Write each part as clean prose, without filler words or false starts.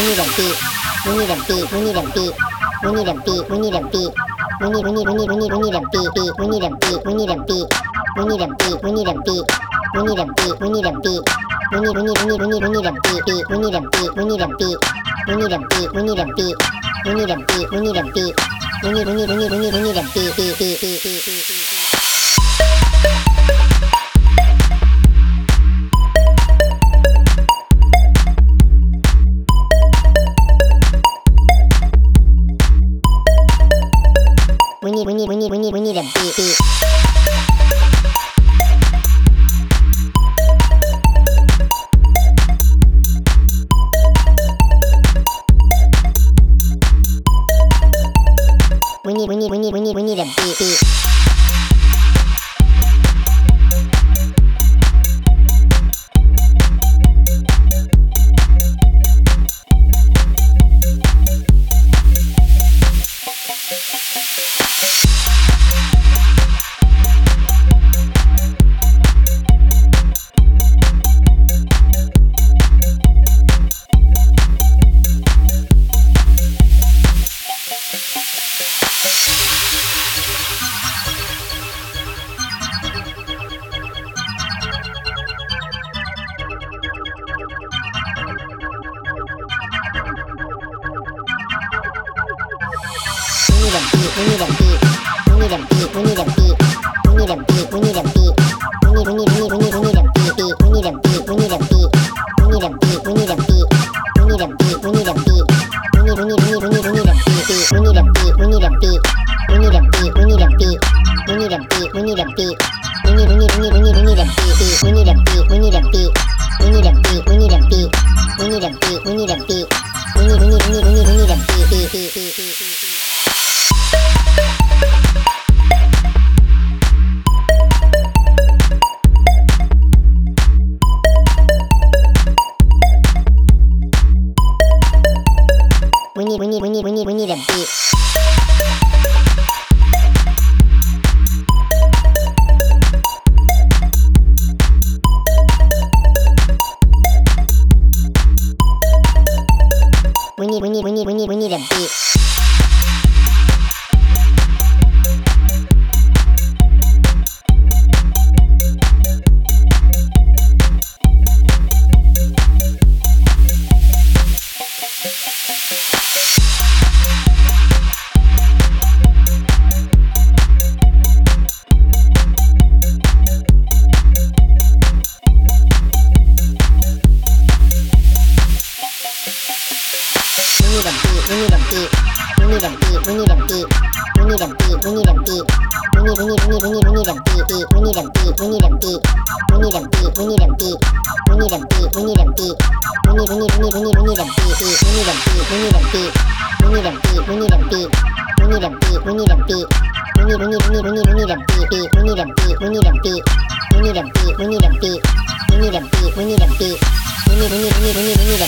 We need a beat. We need a beat. We need a beat. We need a beat. We need a beat. We need a beat.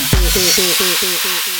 We need a beat.